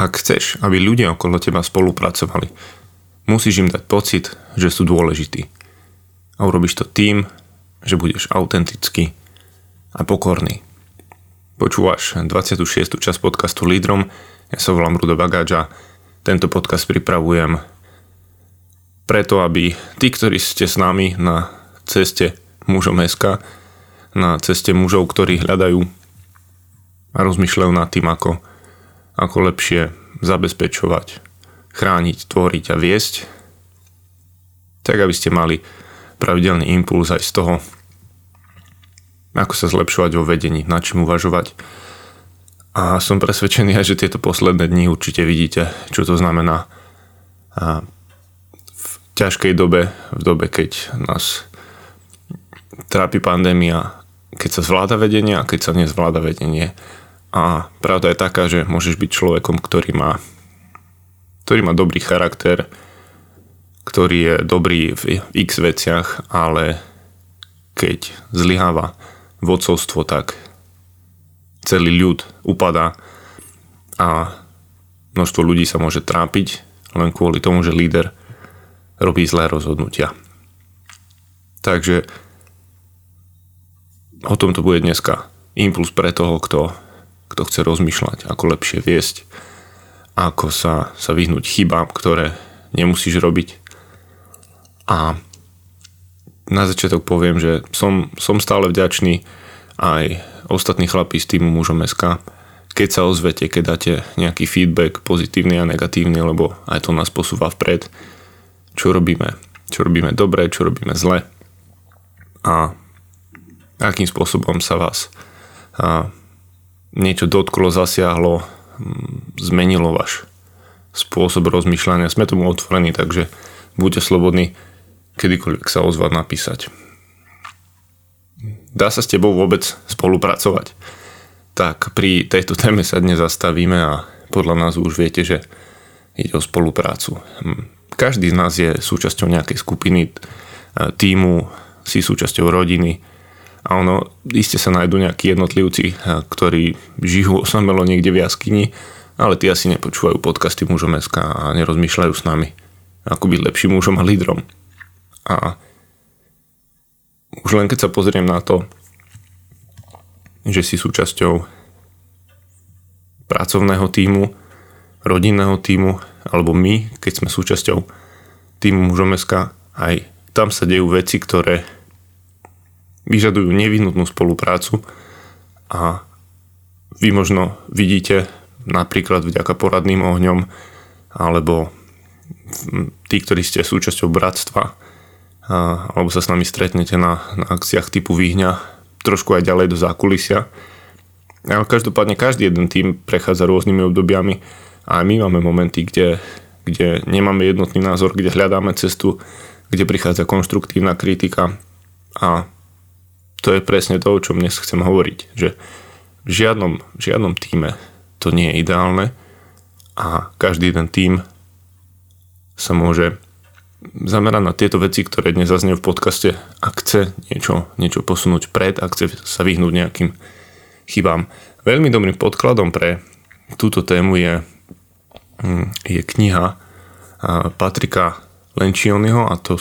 Ak chceš, aby ľudia okolo teba spolupracovali, musíš im dať pocit, že sú dôležití. A urobíš to tým, že budeš autentický a pokorný. Počúvaš 26. časť podcastu LÍDROM. Ja sa volám Rudo Bagáč a tento podcast pripravujem preto, aby tí, ktorí ste s nami na ceste Múžom SK, na ceste mužov, ktorí hľadajú a rozmýšľajú nad tým, ako lepšie zabezpečovať, chrániť, tvoriť a viesť, tak aby ste mali pravidelný impuls aj z toho, ako sa zlepšovať vo vedení, nad čím uvažovať. A som presvedčený aj, že tieto posledné dni určite vidíte, čo to znamená a v ťažkej dobe, v dobe, keď nás trápi pandémia, keď sa zvláda vedenie a keď sa nezvláda vedenie. A pravda je taká, že môžeš byť človekom, ktorý má dobrý charakter, ktorý je dobrý v x veciach, ale keď zlyháva vodcovstvo, tak celý ľud upadá a množstvo ľudí sa môže trápiť len kvôli tomu, že líder robí zlé rozhodnutia. Takže o tom to bude dneska impuls pre toho, kto chce rozmýšľať, ako lepšie viesť, ako sa vyhnúť chybám, ktoré nemusíš robiť. A na začiatok poviem, že som stále vďačný aj ostatní chlapí z týmu Múžom SK, keď sa ozvete, keď dáte nejaký feedback, pozitívny a negatívny, lebo aj to nás posúva vpred, čo robíme dobre, čo robíme zle a akým spôsobom sa vás niečo dotklo, zasiahlo, zmenilo váš spôsob rozmýšľania. Sme tomu otvorení, takže buďte slobodní kedykoľvek sa ozvať, napísať. Dá sa s tebou vôbec spolupracovať? Tak pri tejto téme sa dnes zastavíme a podľa nás už viete, že ide o spoluprácu. Každý z nás je súčasťou nejakej skupiny, tímu, si súčasťou rodiny, a ono, iste sa nájdú nejakí jednotlivci, ktorí žijú osamelo niekde v jaskyni, ale tí asi nepočúvajú podcasty Múžom SK a nerozmýšľajú s nami, ako byť lepším mužom a lídrom. A už len keď sa pozriem na to, že si súčasťou pracovného tímu, rodinného tímu, alebo my, keď sme súčasťou tímu Múžom SK, aj tam sa dejú veci, ktoré vyžadujú nevyhnutnú spoluprácu a vy možno vidíte napríklad vďaka poradným ohňom alebo tí, ktorí ste súčasťou bratstva alebo sa s nami stretnete na akciách typu Výhňa trošku aj ďalej do zákulisia. Ale každopádne každý jeden tím prechádza rôznymi obdobiami a my máme momenty, kde nemáme jednotný názor, kde hľadáme cestu, kde prichádza konštruktívna kritika a to je presne to, o čom dnes chcem hovoriť, že v žiadnom tíme to nie je ideálne a každý jeden tím sa môže zamerať na tieto veci, ktoré dnes zaznejú v podcaste, ak chce niečo posunúť pred, ak chce sa vyhnúť nejakým chybám. Veľmi dobrým podkladom pre túto tému je kniha Patricka Lencioniho a to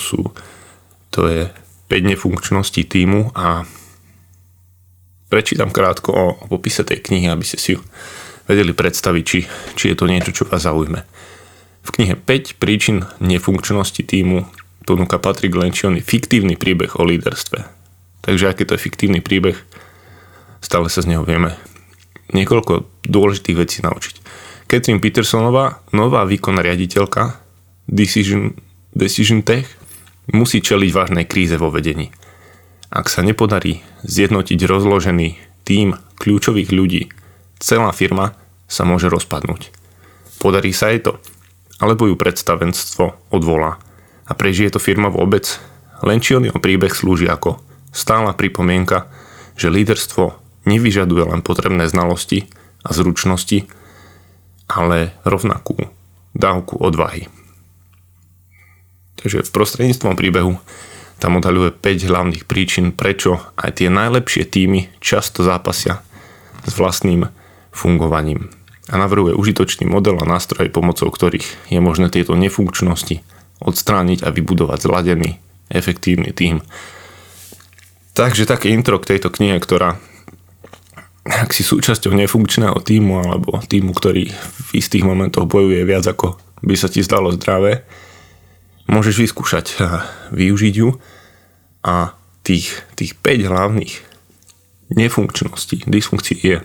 je 5 nefunkčností tímu a prečítam krátko o popise tej knihy, aby ste si ju vedeli predstaviť, či je to niečo, čo vás zaujme. V knihe 5 príčin nefunkčnosti tímu ponúka Patrick Lencioni fiktívny príbeh o líderstve. Takže aký to je fiktívny príbeh, stále sa z neho vieme niekoľko dôležitých vecí naučiť. Catherine Petersonová, nová výkonná riaditeľka Decision Tech, musí čeliť vážnej kríze vo vedení. Ak sa nepodarí zjednotiť rozložený tím kľúčových ľudí, celá firma sa môže rozpadnúť. Podarí sa jej to, alebo ju predstavenstvo odvolá a prežije to firma vôbec. Lencioniho príbeh slúži ako stála pripomienka, že líderstvo nevyžaduje len potrebné znalosti a zručnosti, ale rovnakú dávku odvahy. Takže v prostredníctvom príbehu tam odhaľuje 5 hlavných príčin, prečo aj tie najlepšie týmy často zápasia s vlastným fungovaním. a navrhuje užitočný model a nástroj, pomocou ktorých je možné tieto nefunkčnosti odstrániť a vybudovať zladený, efektívny tím. Takže také intro k tejto knihe, ktorá ak si súčasťou nefunkčného tímu alebo tímu, ktorý v istých momentoch bojuje viac ako by sa ti zdalo zdravé, môžeš vyskúšať využiť ju a tých 5 hlavných nefunkčností, dysfunkcií je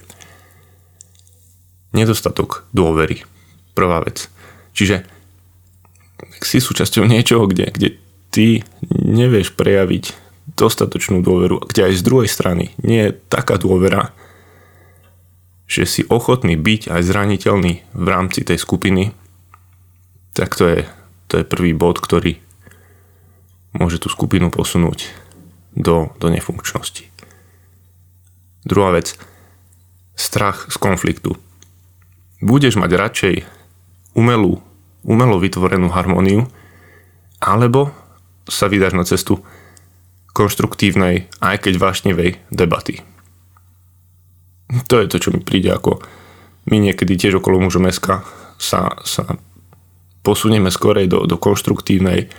nedostatok dôvery. Prvá vec. Čiže ak si súčasťou niečoho, kde ty nevieš prejaviť dostatočnú dôveru, kde aj z druhej strany nie je taká dôvera, že si ochotný byť aj zraniteľný v rámci tej skupiny, tak to je prvý bod, ktorý môže tú skupinu posunúť do nefunkčnosti. Druhá vec. Strach z konfliktu. Budeš mať radšej umelo vytvorenú harmóniu, alebo sa vydáš na cestu konštruktívnej, aj keď vášnivej debaty. To je to, čo mi príde, ako my niekedy tiež okolo Múžom SK sa posunieme skorej do konštruktívnej,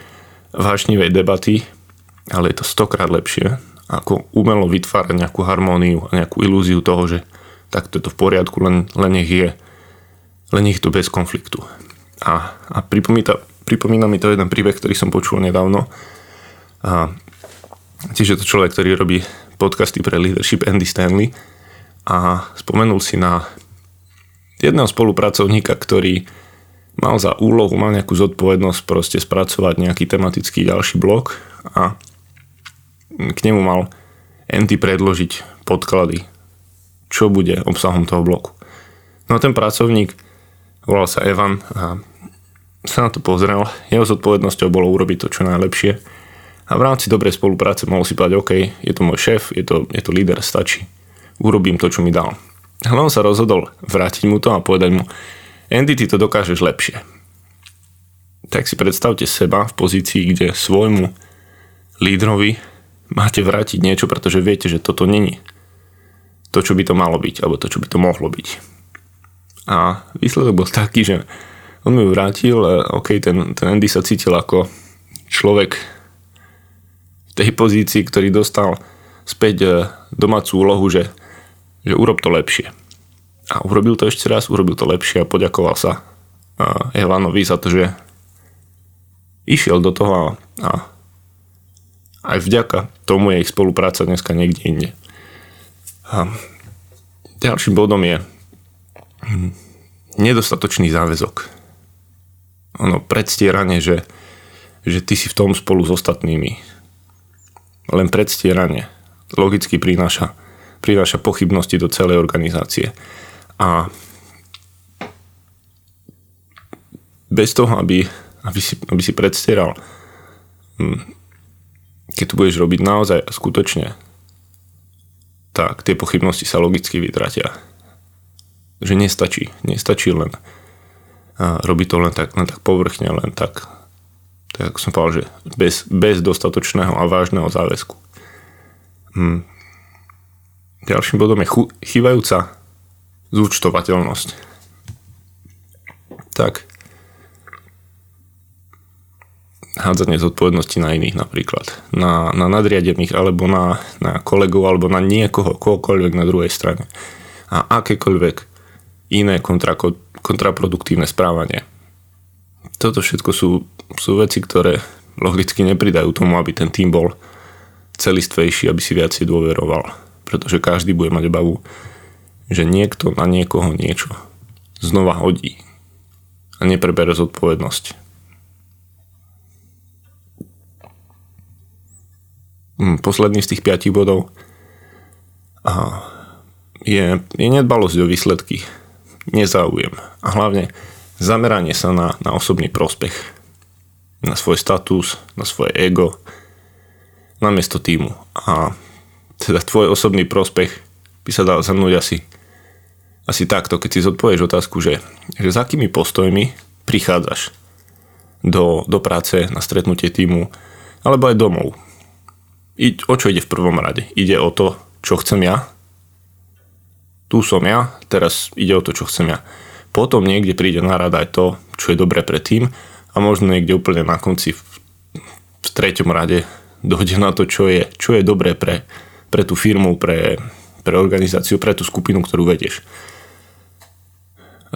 vášnivej debaty, ale je to 100-krát lepšie, ako umelo vytvárať nejakú harmóniu a nejakú ilúziu toho, že takto je to v poriadku, len nech to bez konfliktu. A pripomína mi to jeden príbeh, ktorý som počul nedávno. A tiež je to človek, ktorý robí podcasty pre leadership, Andy Stanley, a spomenul si na jedného spolupracovníka, ktorý mal za úlohu, mal nejakú zodpovednosť proste spracovať nejaký tematický ďalší blok a k nemu mal Andy predložiť podklady, čo bude obsahom toho bloku. No a ten pracovník, volal sa Evan, a sa na to pozrel. Jeho zodpovednosťou bolo urobiť to čo najlepšie a v rámci dobrej spolupráce mohol si povedať, OK, je to môj šéf, je to líder, stačí, urobím to, čo mi dal. Ale on sa rozhodol vrátiť mu to a povedať mu, Andy, ty to dokážeš lepšie. Tak si predstavte seba v pozícii, kde svojmu lídrovi máte vrátiť niečo, pretože viete, že toto není to, čo by to malo byť, alebo to, čo by to mohlo byť. A výsledok bol taký, že on mi vrátil, OK, ten Andy sa cítil ako človek v tej pozícii, ktorý dostal späť domácu úlohu, že urob to lepšie. A urobil to ešte raz, urobil to lepšie a poďakoval sa Evanovi za to, že išiel do toho a aj vďaka tomu je ich spolupráca dneska niekde inde. A ďalším bodom je nedostatočný záväzok. Ono predstieranie, že ty si v tom spolu s ostatnými. Len predstieranie logicky prináša pochybnosti do celej organizácie. A bez toho, aby si predstieral, keď to budeš robiť naozaj skutočne, tak tie pochybnosti sa logicky vytratia. Že nestačí len robiť to len tak povrchne, len tak som povedal, že bez dostatočného a vážneho záväzku. Ďalším bodom je chýbajúca zúčtovateľnosť. Tak hádzanie zodpovednosti na iných, napríklad na nadriadených, alebo na kolegov, alebo na niekoho, kohokoľvek na druhej strane, a akékoľvek iné kontraproduktívne správanie. Toto všetko sú veci, ktoré logicky nepridajú tomu, aby ten tím bol celistvejší, aby si viacej dôveroval. Pretože každý bude mať obavu, že niekto na niekoho niečo znova hodí a nepreberie zodpovednosť. Posledný z tých 5 bodov je nedbalosť o výsledky. Nezáujem. A hlavne zameranie sa na osobný prospech. Na svoj status, na svoje ego, namiesto týmu. A teda tvoj osobný prospech by sa dal zhrnúť asi takto, keď si zodpovieš otázku, že za akými postojmi prichádzaš do práce, na stretnutie týmu, alebo aj domov. O čo ide v prvom rade? Ide o to, čo chcem ja. Tu som ja, teraz ide o to, čo chcem ja. Potom niekde príde na rad aj to, čo je dobré pre tým a možno niekde úplne na konci v treťom rade dojde na to, čo je dobré pre tú firmu, pre organizáciu, pre tú skupinu, ktorú vedieš.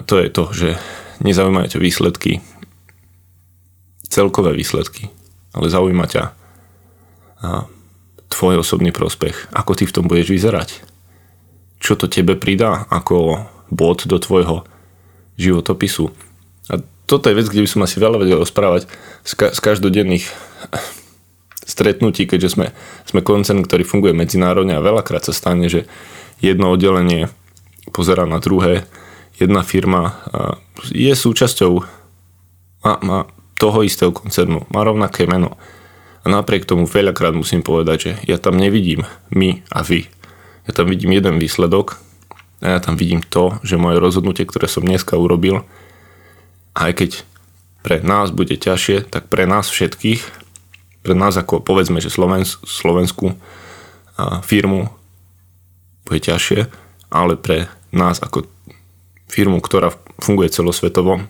A to je to, že nezaujímajú ťa výsledky, celkové výsledky, ale zaujíma ťa tvoj osobný prospech, ako ty v tom budeš vyzerať, čo to tebe pridá ako bod do tvojho životopisu. A toto je vec, kde by som asi veľa vedel rozprávať z každodenných stretnutí, keďže sme koncern, ktorý funguje medzinárodne a veľakrát sa stane, že jedno oddelenie pozerá na druhé, jedna firma je súčasťou má toho istého koncernu, má rovnaké meno. A napriek tomu veľakrát musím povedať, že ja tam nevidím my a vy. Ja tam vidím jeden výsledok, a ja tam vidím to, že moje rozhodnutie, ktoré som dneska urobil, aj keď pre nás bude ťažšie, tak pre nás všetkých, pre nás ako povedzme, že slovenskú firmu bude ťažšie, ale pre nás ako firmu, ktorá funguje celosvetovo,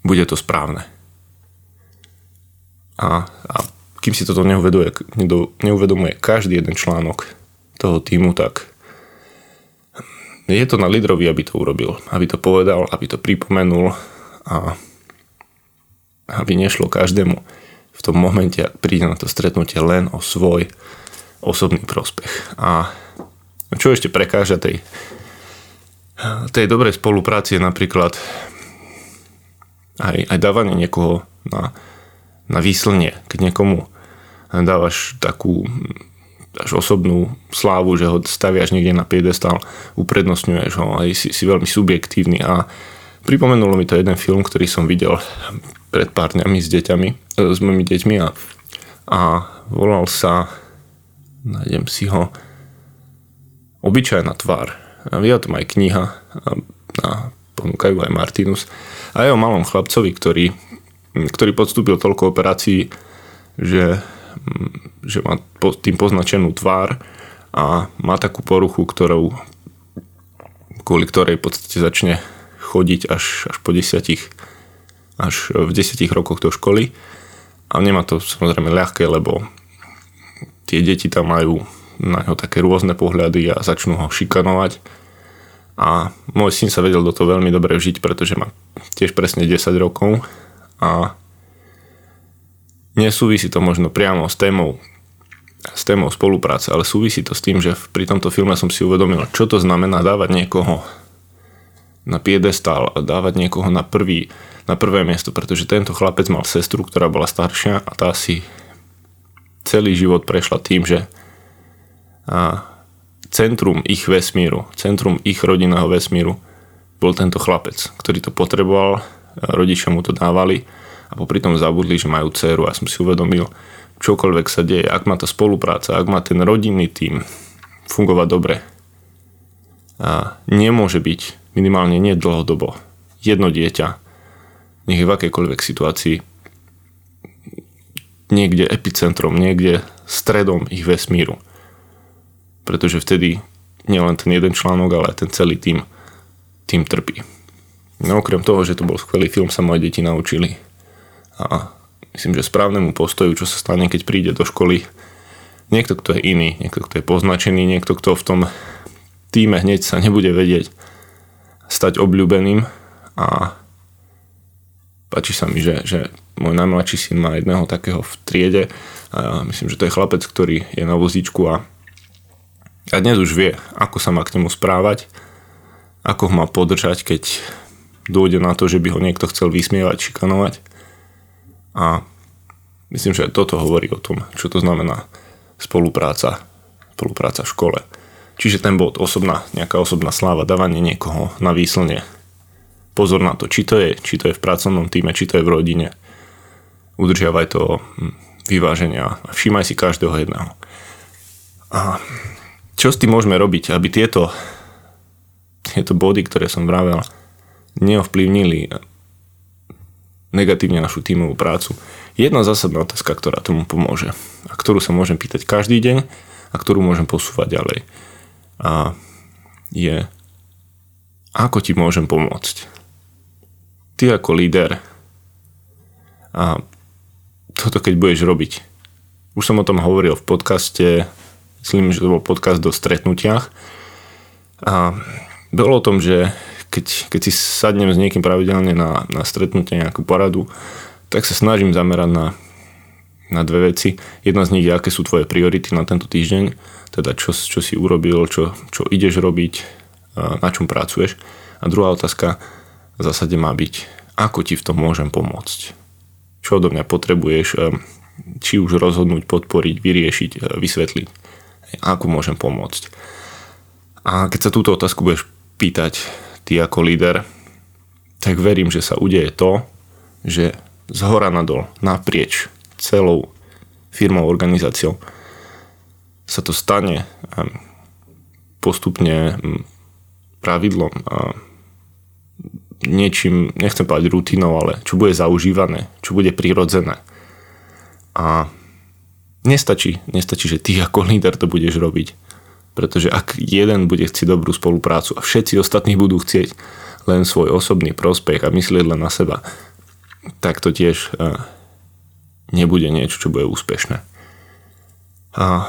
bude to správne. A kým si toto neuvedomuje každý jeden článok toho týmu, tak je to na lídrovi, aby to urobil, aby to povedal, aby to pripomenul a aby nešlo každému v tom momente, ak príde na to stretnutie, len o svoj osobný prospech. A čo ešte prekáža tej dobrej spolupráci je napríklad aj dávanie niekoho na výslnie, keď niekomu dávaš takú až osobnú slávu, že ho staviaš niekde na piedestal, uprednostňuješ ho, aj si veľmi subjektívny. A pripomenulo mi to jeden film, ktorý som videl pred pár dňami s mojimi deťmi a volal sa, nájdem si ho, Obyčajná tvár. Je o tom aj kniha a ponúkajú aj Martinus. A je o malom chlapcovi, ktorý podstúpil toľko operácií, že má tým poznačenú tvár a má takú poruchu, kvôli ktorej v podstate začne chodiť až v 10 rokoch do školy. A nemá to samozrejme ľahké, lebo tie deti tam majú na ňo také rôzne pohľady a začnú ho šikanovať. A môj syn sa vedel do toho veľmi dobre vžiť, pretože má tiež presne 10 rokov a nesúvisí to možno priamo s témou spolupráce, ale súvisí to s tým, že pri tomto filme som si uvedomil, čo to znamená dávať niekoho na piedestál a dávať niekoho na prvé miesto, pretože tento chlapec mal sestru, ktorá bola staršia a tá si celý život prešla tým, že centrum ich vesmíru, centrum ich rodinného vesmíru bol tento chlapec, ktorý to potreboval, rodičia mu to dávali a popri tom zabudli, že majú dceru. A som si uvedomil, čokoľvek sa deje, ak má tá spolupráca, ak má ten rodinný tím fungovať dobre, a nemôže byť, minimálne nie dlhodobo, jedno dieťa, nech je v akejkoľvek situácii niekde epicentrom, niekde stredom ich vesmíru. Pretože vtedy nielen ten jeden článok, ale aj ten celý tím trpí. No okrem toho, že to bol skvelý film, sa moje deti naučili. A myslím, že správnemu postoju, čo sa stane, keď príde do školy niekto, kto je iný, niekto, kto je poznačený, niekto, kto v tom týme hneď sa nebude vedieť stať obľúbeným. A páči sa mi, že môj najmladší syn má jedného takého v triede a myslím, že to je chlapec, ktorý je na vozíčku a dnes už vie, ako sa má k nemu správať, ako ho má podržať, keď dôjde na to, že by ho niekto chcel vysmievať, šikanovať. A myslím, že toto hovorí o tom, čo to znamená spolupráca v škole. Čiže ten bod, nejaká osobná sláva, dávanie niekoho na výslnie. Pozor na to, či to je v pracovnom týme, či to je v rodine. Udržiavaj to vyváženia a všímaj si každého jedného. A čo s tým môžeme robiť, aby tieto body, ktoré som vravel, neovplyvnili negatívne našu tímovú prácu? Jedna zásadná otázka, ktorá tomu pomôže a ktorú sa môžem pýtať každý deň a ktorú môžem posúvať ďalej, je Ako ti môžem pomôcť? Ty ako líder. A toto keď budeš robiť. Už som o tom hovoril v podcaste, myslím, že to bol podcast o stretnutiach. A bolo o tom, že keď si sadnem s niekým pravidelne na stretnutie, nejakú poradu, tak sa snažím zamerať na dve veci. Jedna z nich je, aké sú tvoje priority na tento týždeň, teda čo si urobil, čo ideš robiť, na čom pracuješ. A druhá otázka v zásade má byť, ako ti v tom môžem pomôcť. Čo odo mňa potrebuješ, či už rozhodnúť, podporiť, vyriešiť, vysvetliť, ako môžem pomôcť. A keď sa túto otázku budeš pýtať ty ako líder, tak verím, že sa udeje to, že zhora nadol, naprieč celou firmou, organizáciou sa to stane postupne pravidlom a niečím, nechcem povedať rutinou, ale čo bude zaužívané, čo bude prirodzené. A nestačí, že ty ako líder to budeš robiť. Pretože ak jeden bude chcieť dobrú spoluprácu a všetci ostatní budú chcieť len svoj osobný prospech a myslieť len na seba, tak to tiež nebude niečo, čo bude úspešné. A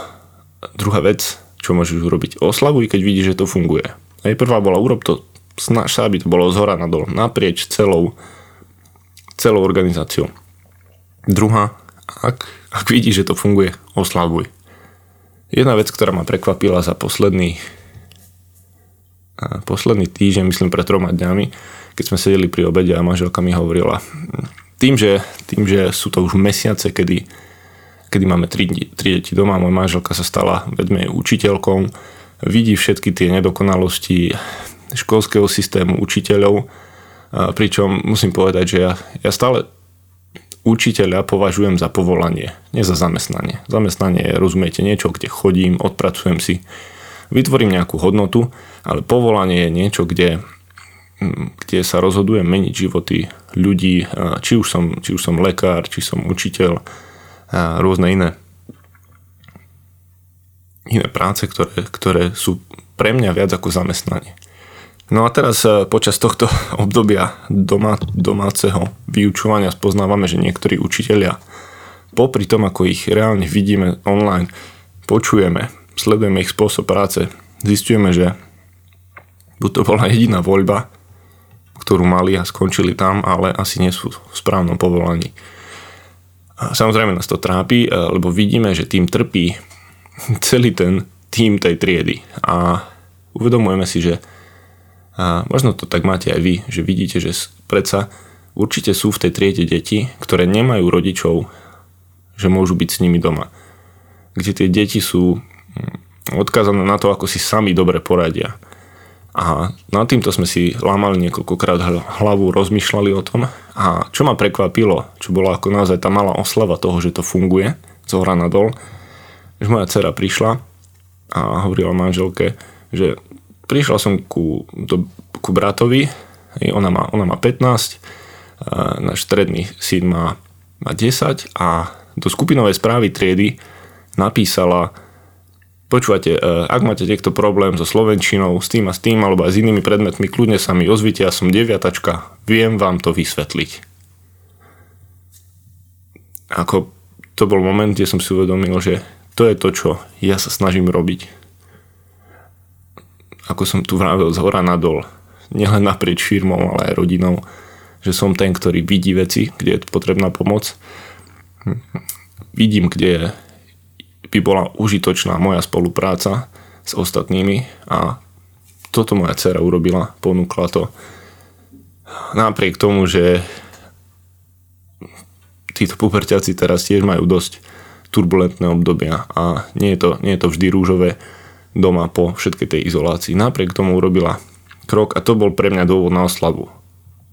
druhá vec, čo môžeš urobiť, oslavuj, keď vidíš, že to funguje. Hej, prvá bola, urob to, snaž sa, aby to bolo zhora nadol, naprieč celou organizáciou. Druhá, ak vidíš, že to funguje, oslavuj. Jedna vec, ktorá ma prekvapila za posledný týždeň, myslím pred 3 dňami, keď sme sedeli pri obede a manželka mi hovorila, tým, že sú to už mesiace, kedy máme 3 deti doma, moja manželka sa stala vedme učiteľkou, vidí všetky tie nedokonalosti školského systému, učiteľov, pričom musím povedať, že ja stále učiteľa považujem za povolanie, nie za zamestnanie. Zamestnanie je, rozumiete, niečo, kde chodím, odpracujem si, vytvorím nejakú hodnotu, ale povolanie je niečo, kde sa rozhodujem meniť životy ľudí, či už som lekár, či som učiteľ a rôzne iné práce, ktoré sú pre mňa viac ako zamestnanie. No a teraz počas tohto obdobia domáceho vyučovania spoznávame, že niektorí učitelia popri tom, ako ich reálne vidíme online, počujeme, sledujeme ich spôsob práce, zistujeme, že buď to bola jediná voľba, ktorú mali a skončili tam, ale asi nie sú v správnom povolaní. A samozrejme nás to trápi, lebo vidíme, že tým trpí celý ten tím tej triedy. A uvedomujeme si, že a možno to tak máte aj vy, že vidíte, že predsa určite sú v tej triede deti, ktoré nemajú rodičov, že môžu byť s nimi doma. Kde tie deti sú odkázané na to, ako si sami dobre poradia. A nad týmto sme si lámali niekoľkokrát hlavu, rozmýšľali o tom. A čo ma prekvapilo, čo bola ako naozaj tá malá oslava toho, že to funguje, zhora nadol, že moja dcera prišla a hovorila manželke, že prišla som ku bratovi, ona má 15, náš stredný syn má 10 a do skupinovej správy triedy napísala: počúvate, ak máte niekto problém so slovenčinou, s tým, alebo aj s inými predmetmi, kľudne sa mi ozvite, ja som 9, viem vám to vysvetliť. Ako to bol moment, kde som si uvedomil, že to je to, čo ja sa snažím robiť. Ako som tu vravel, zhora nadol, nielen naprieč firmou, ale aj rodinou, že som ten, ktorý vidí veci, kde je potrebná pomoc. Vidím, kde by bola užitočná moja spolupráca s ostatnými a toto moja dcera urobila, ponúkla to. Napriek tomu, že títo puberťaci teraz tiež majú dosť turbulentné obdobia a nie je to vždy rúžové doma po všetkej tej izolácii. Napriek tomu urobila krok a to bol pre mňa dôvod na oslavu.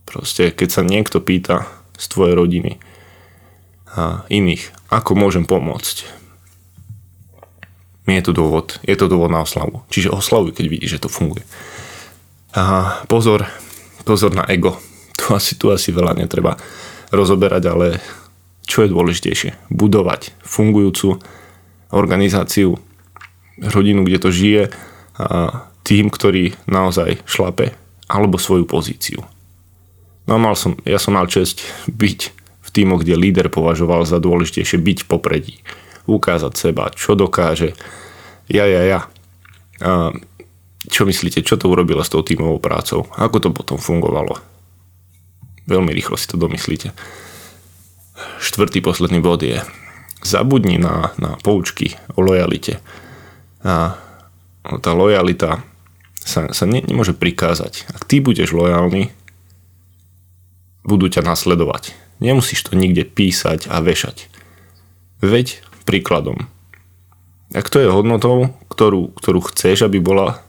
Proste, keď sa niekto pýta z tvojej rodiny a iných, ako môžem pomôcť, je to dôvod na oslavu. Čiže oslavuj, keď vidíš, že to funguje. A pozor na ego. Tu asi veľa netreba rozoberať, ale čo je dôležitejšie? Budovať fungujúcu organizáciu, rodinu, kde to žije, a tým, ktorý naozaj šlape alebo svoju pozíciu. No ja som mal česť byť v tímoch, kde líder považoval za dôležitejšie byť v popredí. Ukázať seba, čo dokáže. Ja. A čo myslíte, čo to urobilo s tou tímovou prácou? Ako to potom fungovalo? Veľmi rýchlo si to domyslíte. 4. posledný bod je: zabudni na poučky o lojalite. A tá lojalita sa nemôže prikázať. Ak ty budeš lojálny, budú ťa nasledovať. Nemusíš to nikde písať a vešať. Veď príkladom. Ak to je hodnotou, ktorú chceš, aby bola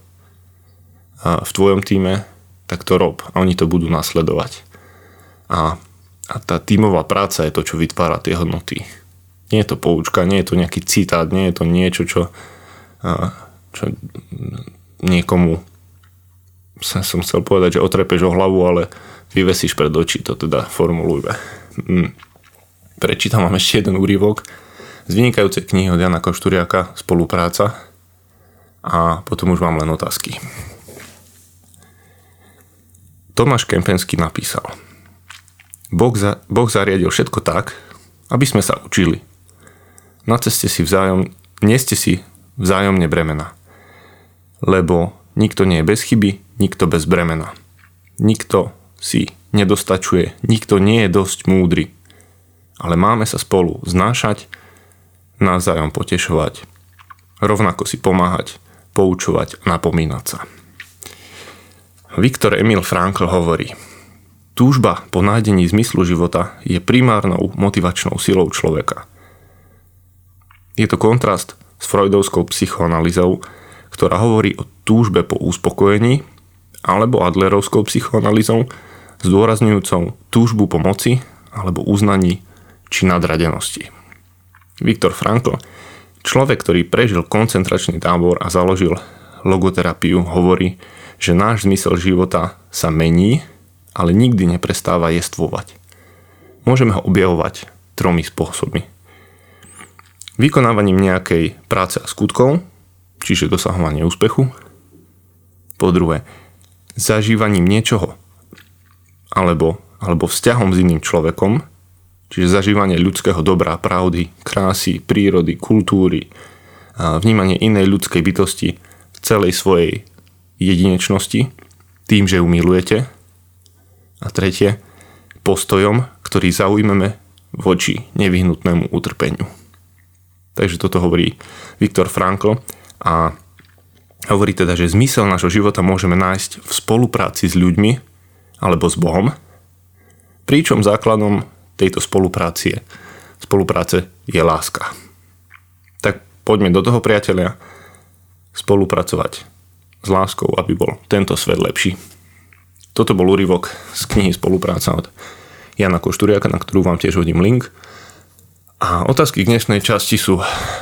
v tvojom tíme, tak to rob a oni to budú nasledovať. A tá tímová práca je to, čo vytvára tie hodnoty. Nie je to poučka, nie je to nejaký citát, nie je to niečo, čo niekomu som chcel povedať, že otrepeš o hlavu, ale vyvesíš pred oči, to teda formulujme. Prečítam vám ešte jeden úryvok z vynikajúcej knihy od Jana Košturiaka Spolupráca a potom už mám len otázky. Tomáš Kempenský napísal: Boh zariadil všetko tak, aby sme sa učili. Na ceste neste si vzájomne bremena. Lebo nikto nie je bez chyby, nikto bez bremena. Nikto si nedostačuje, nikto nie je dosť múdry. Ale máme sa spolu znášať, navzájom potešovať, rovnako si pomáhať, poučovať a napomínať sa. Viktor Emil Frankl hovorí: túžba po nájdení zmyslu života je primárnou motivačnou silou človeka. Je to kontrast s freudovskou psychoanalýzou, ktorá hovorí o túžbe po uspokojení, alebo adlerovskou psychoanalýzou, zdôrazňujúcou túžbu po moci alebo uznaní či nadradenosti. Viktor Frankl, človek, ktorý prežil koncentračný tábor a založil logoterapiu, hovorí, že náš zmysel života sa mení, ale nikdy neprestáva jestvovať. Môžeme ho objavovať 3 spôsobmi. Vykonávaním nejakej práce a skutkov, čiže dosahovanie úspechu. Po druhé, zažívaním niečoho alebo vzťahom s iným človekom, čiže zažívanie ľudského dobra, pravdy, krásy, prírody, kultúry, a vnímanie inej ľudskej bytosti v celej svojej jedinečnosti, tým, že ju milujete. A tretie, postojom, ktorý zaujmeme voči nevyhnutnému utrpeniu. Takže toto hovorí Viktor Frankl a hovorí teda, že zmysel nášho života môžeme nájsť v spolupráci s ľuďmi alebo s Bohom, pričom základom tejto spolupráce je láska. Tak poďme do toho, priatelia, spolupracovať s láskou, aby bol tento svet lepší. Toto bol úryvok z knihy Spolupráca od Jana Košturiaka, na ktorú vám tiež hodím link. A otázky k dnešnej časti sú 3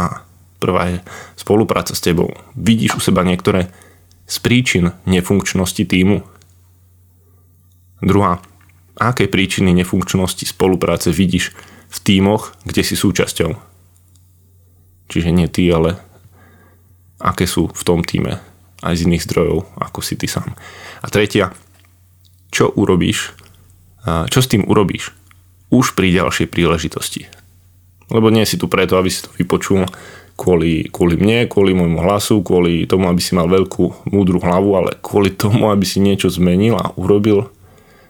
a prvá je: spolupráca s tebou. Vidíš u seba niektoré z príčin nefunkčnosti tímu? Druhá: aké príčiny nefunkčnosti spolupráce vidíš v tímoch, kde si súčasťou? Čiže nie ty, ale aké sú v tom tíme aj z iných zdrojov, ako si ty sám. A tretia, čo s tým urobíš už pri ďalšej príležitosti. Lebo nie si tu preto, aby si to vypočul kvôli mne, kvôli môjmu hlasu, kvôli tomu, aby si mal veľkú múdru hlavu, ale kvôli tomu, aby si niečo zmenil a urobil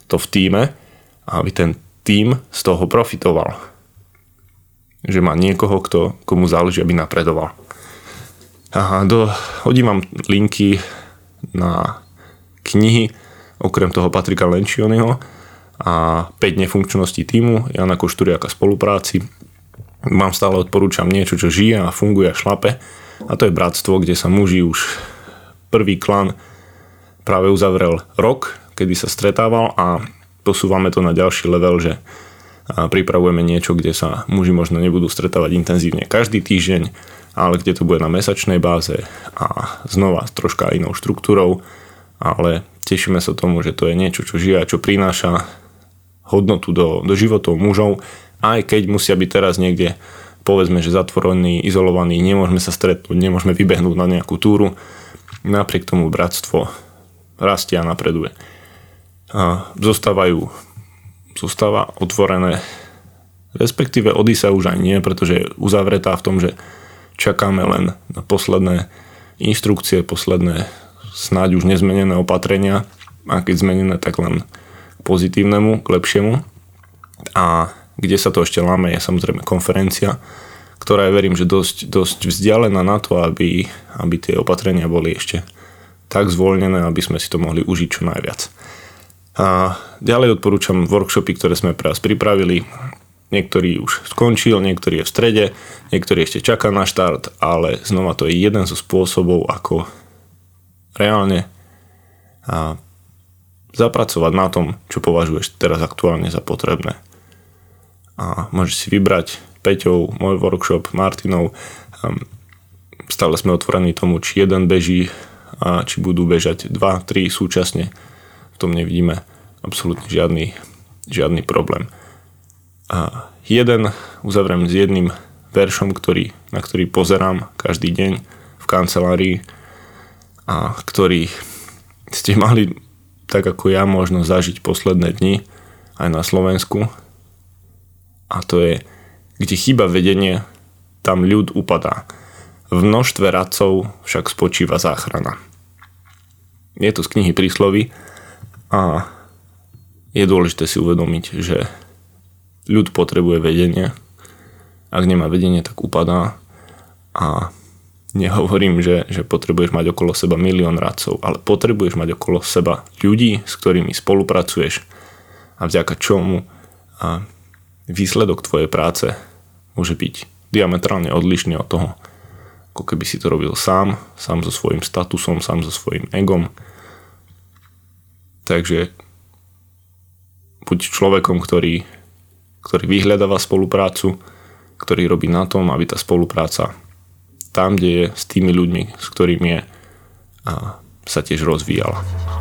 to v tíme, aby ten tím z toho profitoval. Že má niekoho, komu záleží, aby napredoval. Aha, hodím vám linky na knihy, okrem toho Patricka Lencioniho a 5 nefunkčností týmu, Jana Košturiaka Spolupráci. Vám stále odporúčam niečo, čo žije a funguje a šlape, a to je Bratstvo, kde sa muži už prvý klan práve uzavrel rok, kedy sa stretával, a posúvame to na ďalší level, že pripravujeme niečo, kde sa muži možno nebudú stretávať intenzívne každý týždeň, ale kde to bude na mesačnej báze a znova s troška inou štruktúrou, ale tešíme sa tomu, že to je niečo, čo žije a čo prináša hodnotu do životov mužov, aj keď musia byť teraz niekde, povedzme, že zatvorení, izolovaní, nemôžeme sa stretnúť, nemôžeme vybehnúť na nejakú túru. Napriek tomu Bratstvo rastie a napreduje. Zostáva otvorené, respektíve odí sa už aj nie, pretože je uzavretá v tom, že čakáme len na posledné inštrukcie, posledné snáď už nezmenené opatrenia, a keď zmenené, tak len k pozitívnemu, k lepšiemu. A kde sa to ešte láme, je samozrejme konferencia, ktorá je, verím, že dosť vzdialená na to, aby tie opatrenia boli ešte tak zvoľnené, aby sme si to mohli užiť čo najviac. A ďalej odporúčam workshopy, ktoré sme pre vás pripravili. Niektorý už skončil, niektorý je v strede, niektorý ešte čaká na štart, ale znova to je jeden zo spôsobov, ako reálne a zapracovať na tom, čo považuješ teraz aktuálne za potrebné. A môžeš si vybrať Peťov, môj workshop, Martinov. Stále sme otvorení tomu, či jeden beží a či budú bežať 2, 3 súčasne. V tom nevidíme absolútne žiadny problém. A uzavriem s jedným veršom, na ktorý pozerám každý deň v kancelárii a ktorý ste mali tak ako ja možno zažiť posledné dni aj na Slovensku, a to je: kde chýba vedenie, tam ľud upadá, v množstve radcov však spočíva záchrana. Je to z knihy Príslovy a je dôležité si uvedomiť, že ľud potrebuje vedenie. Ak nemá vedenie, tak upadá. A nehovorím, že potrebuješ mať okolo seba milión radcov, ale potrebuješ mať okolo seba ľudí, s ktorými spolupracuješ a vďaka čomu a výsledok tvojej práce môže byť diametrálne odlišný od toho, ako keby si to robil sám so svojím statusom, sám so svojím egom. Takže buď človekom, ktorý vyhľadáva spoluprácu, ktorý robí na tom, aby tá spolupráca tam, kde je, s tými ľuďmi, s ktorými je, a sa tiež rozvíjala.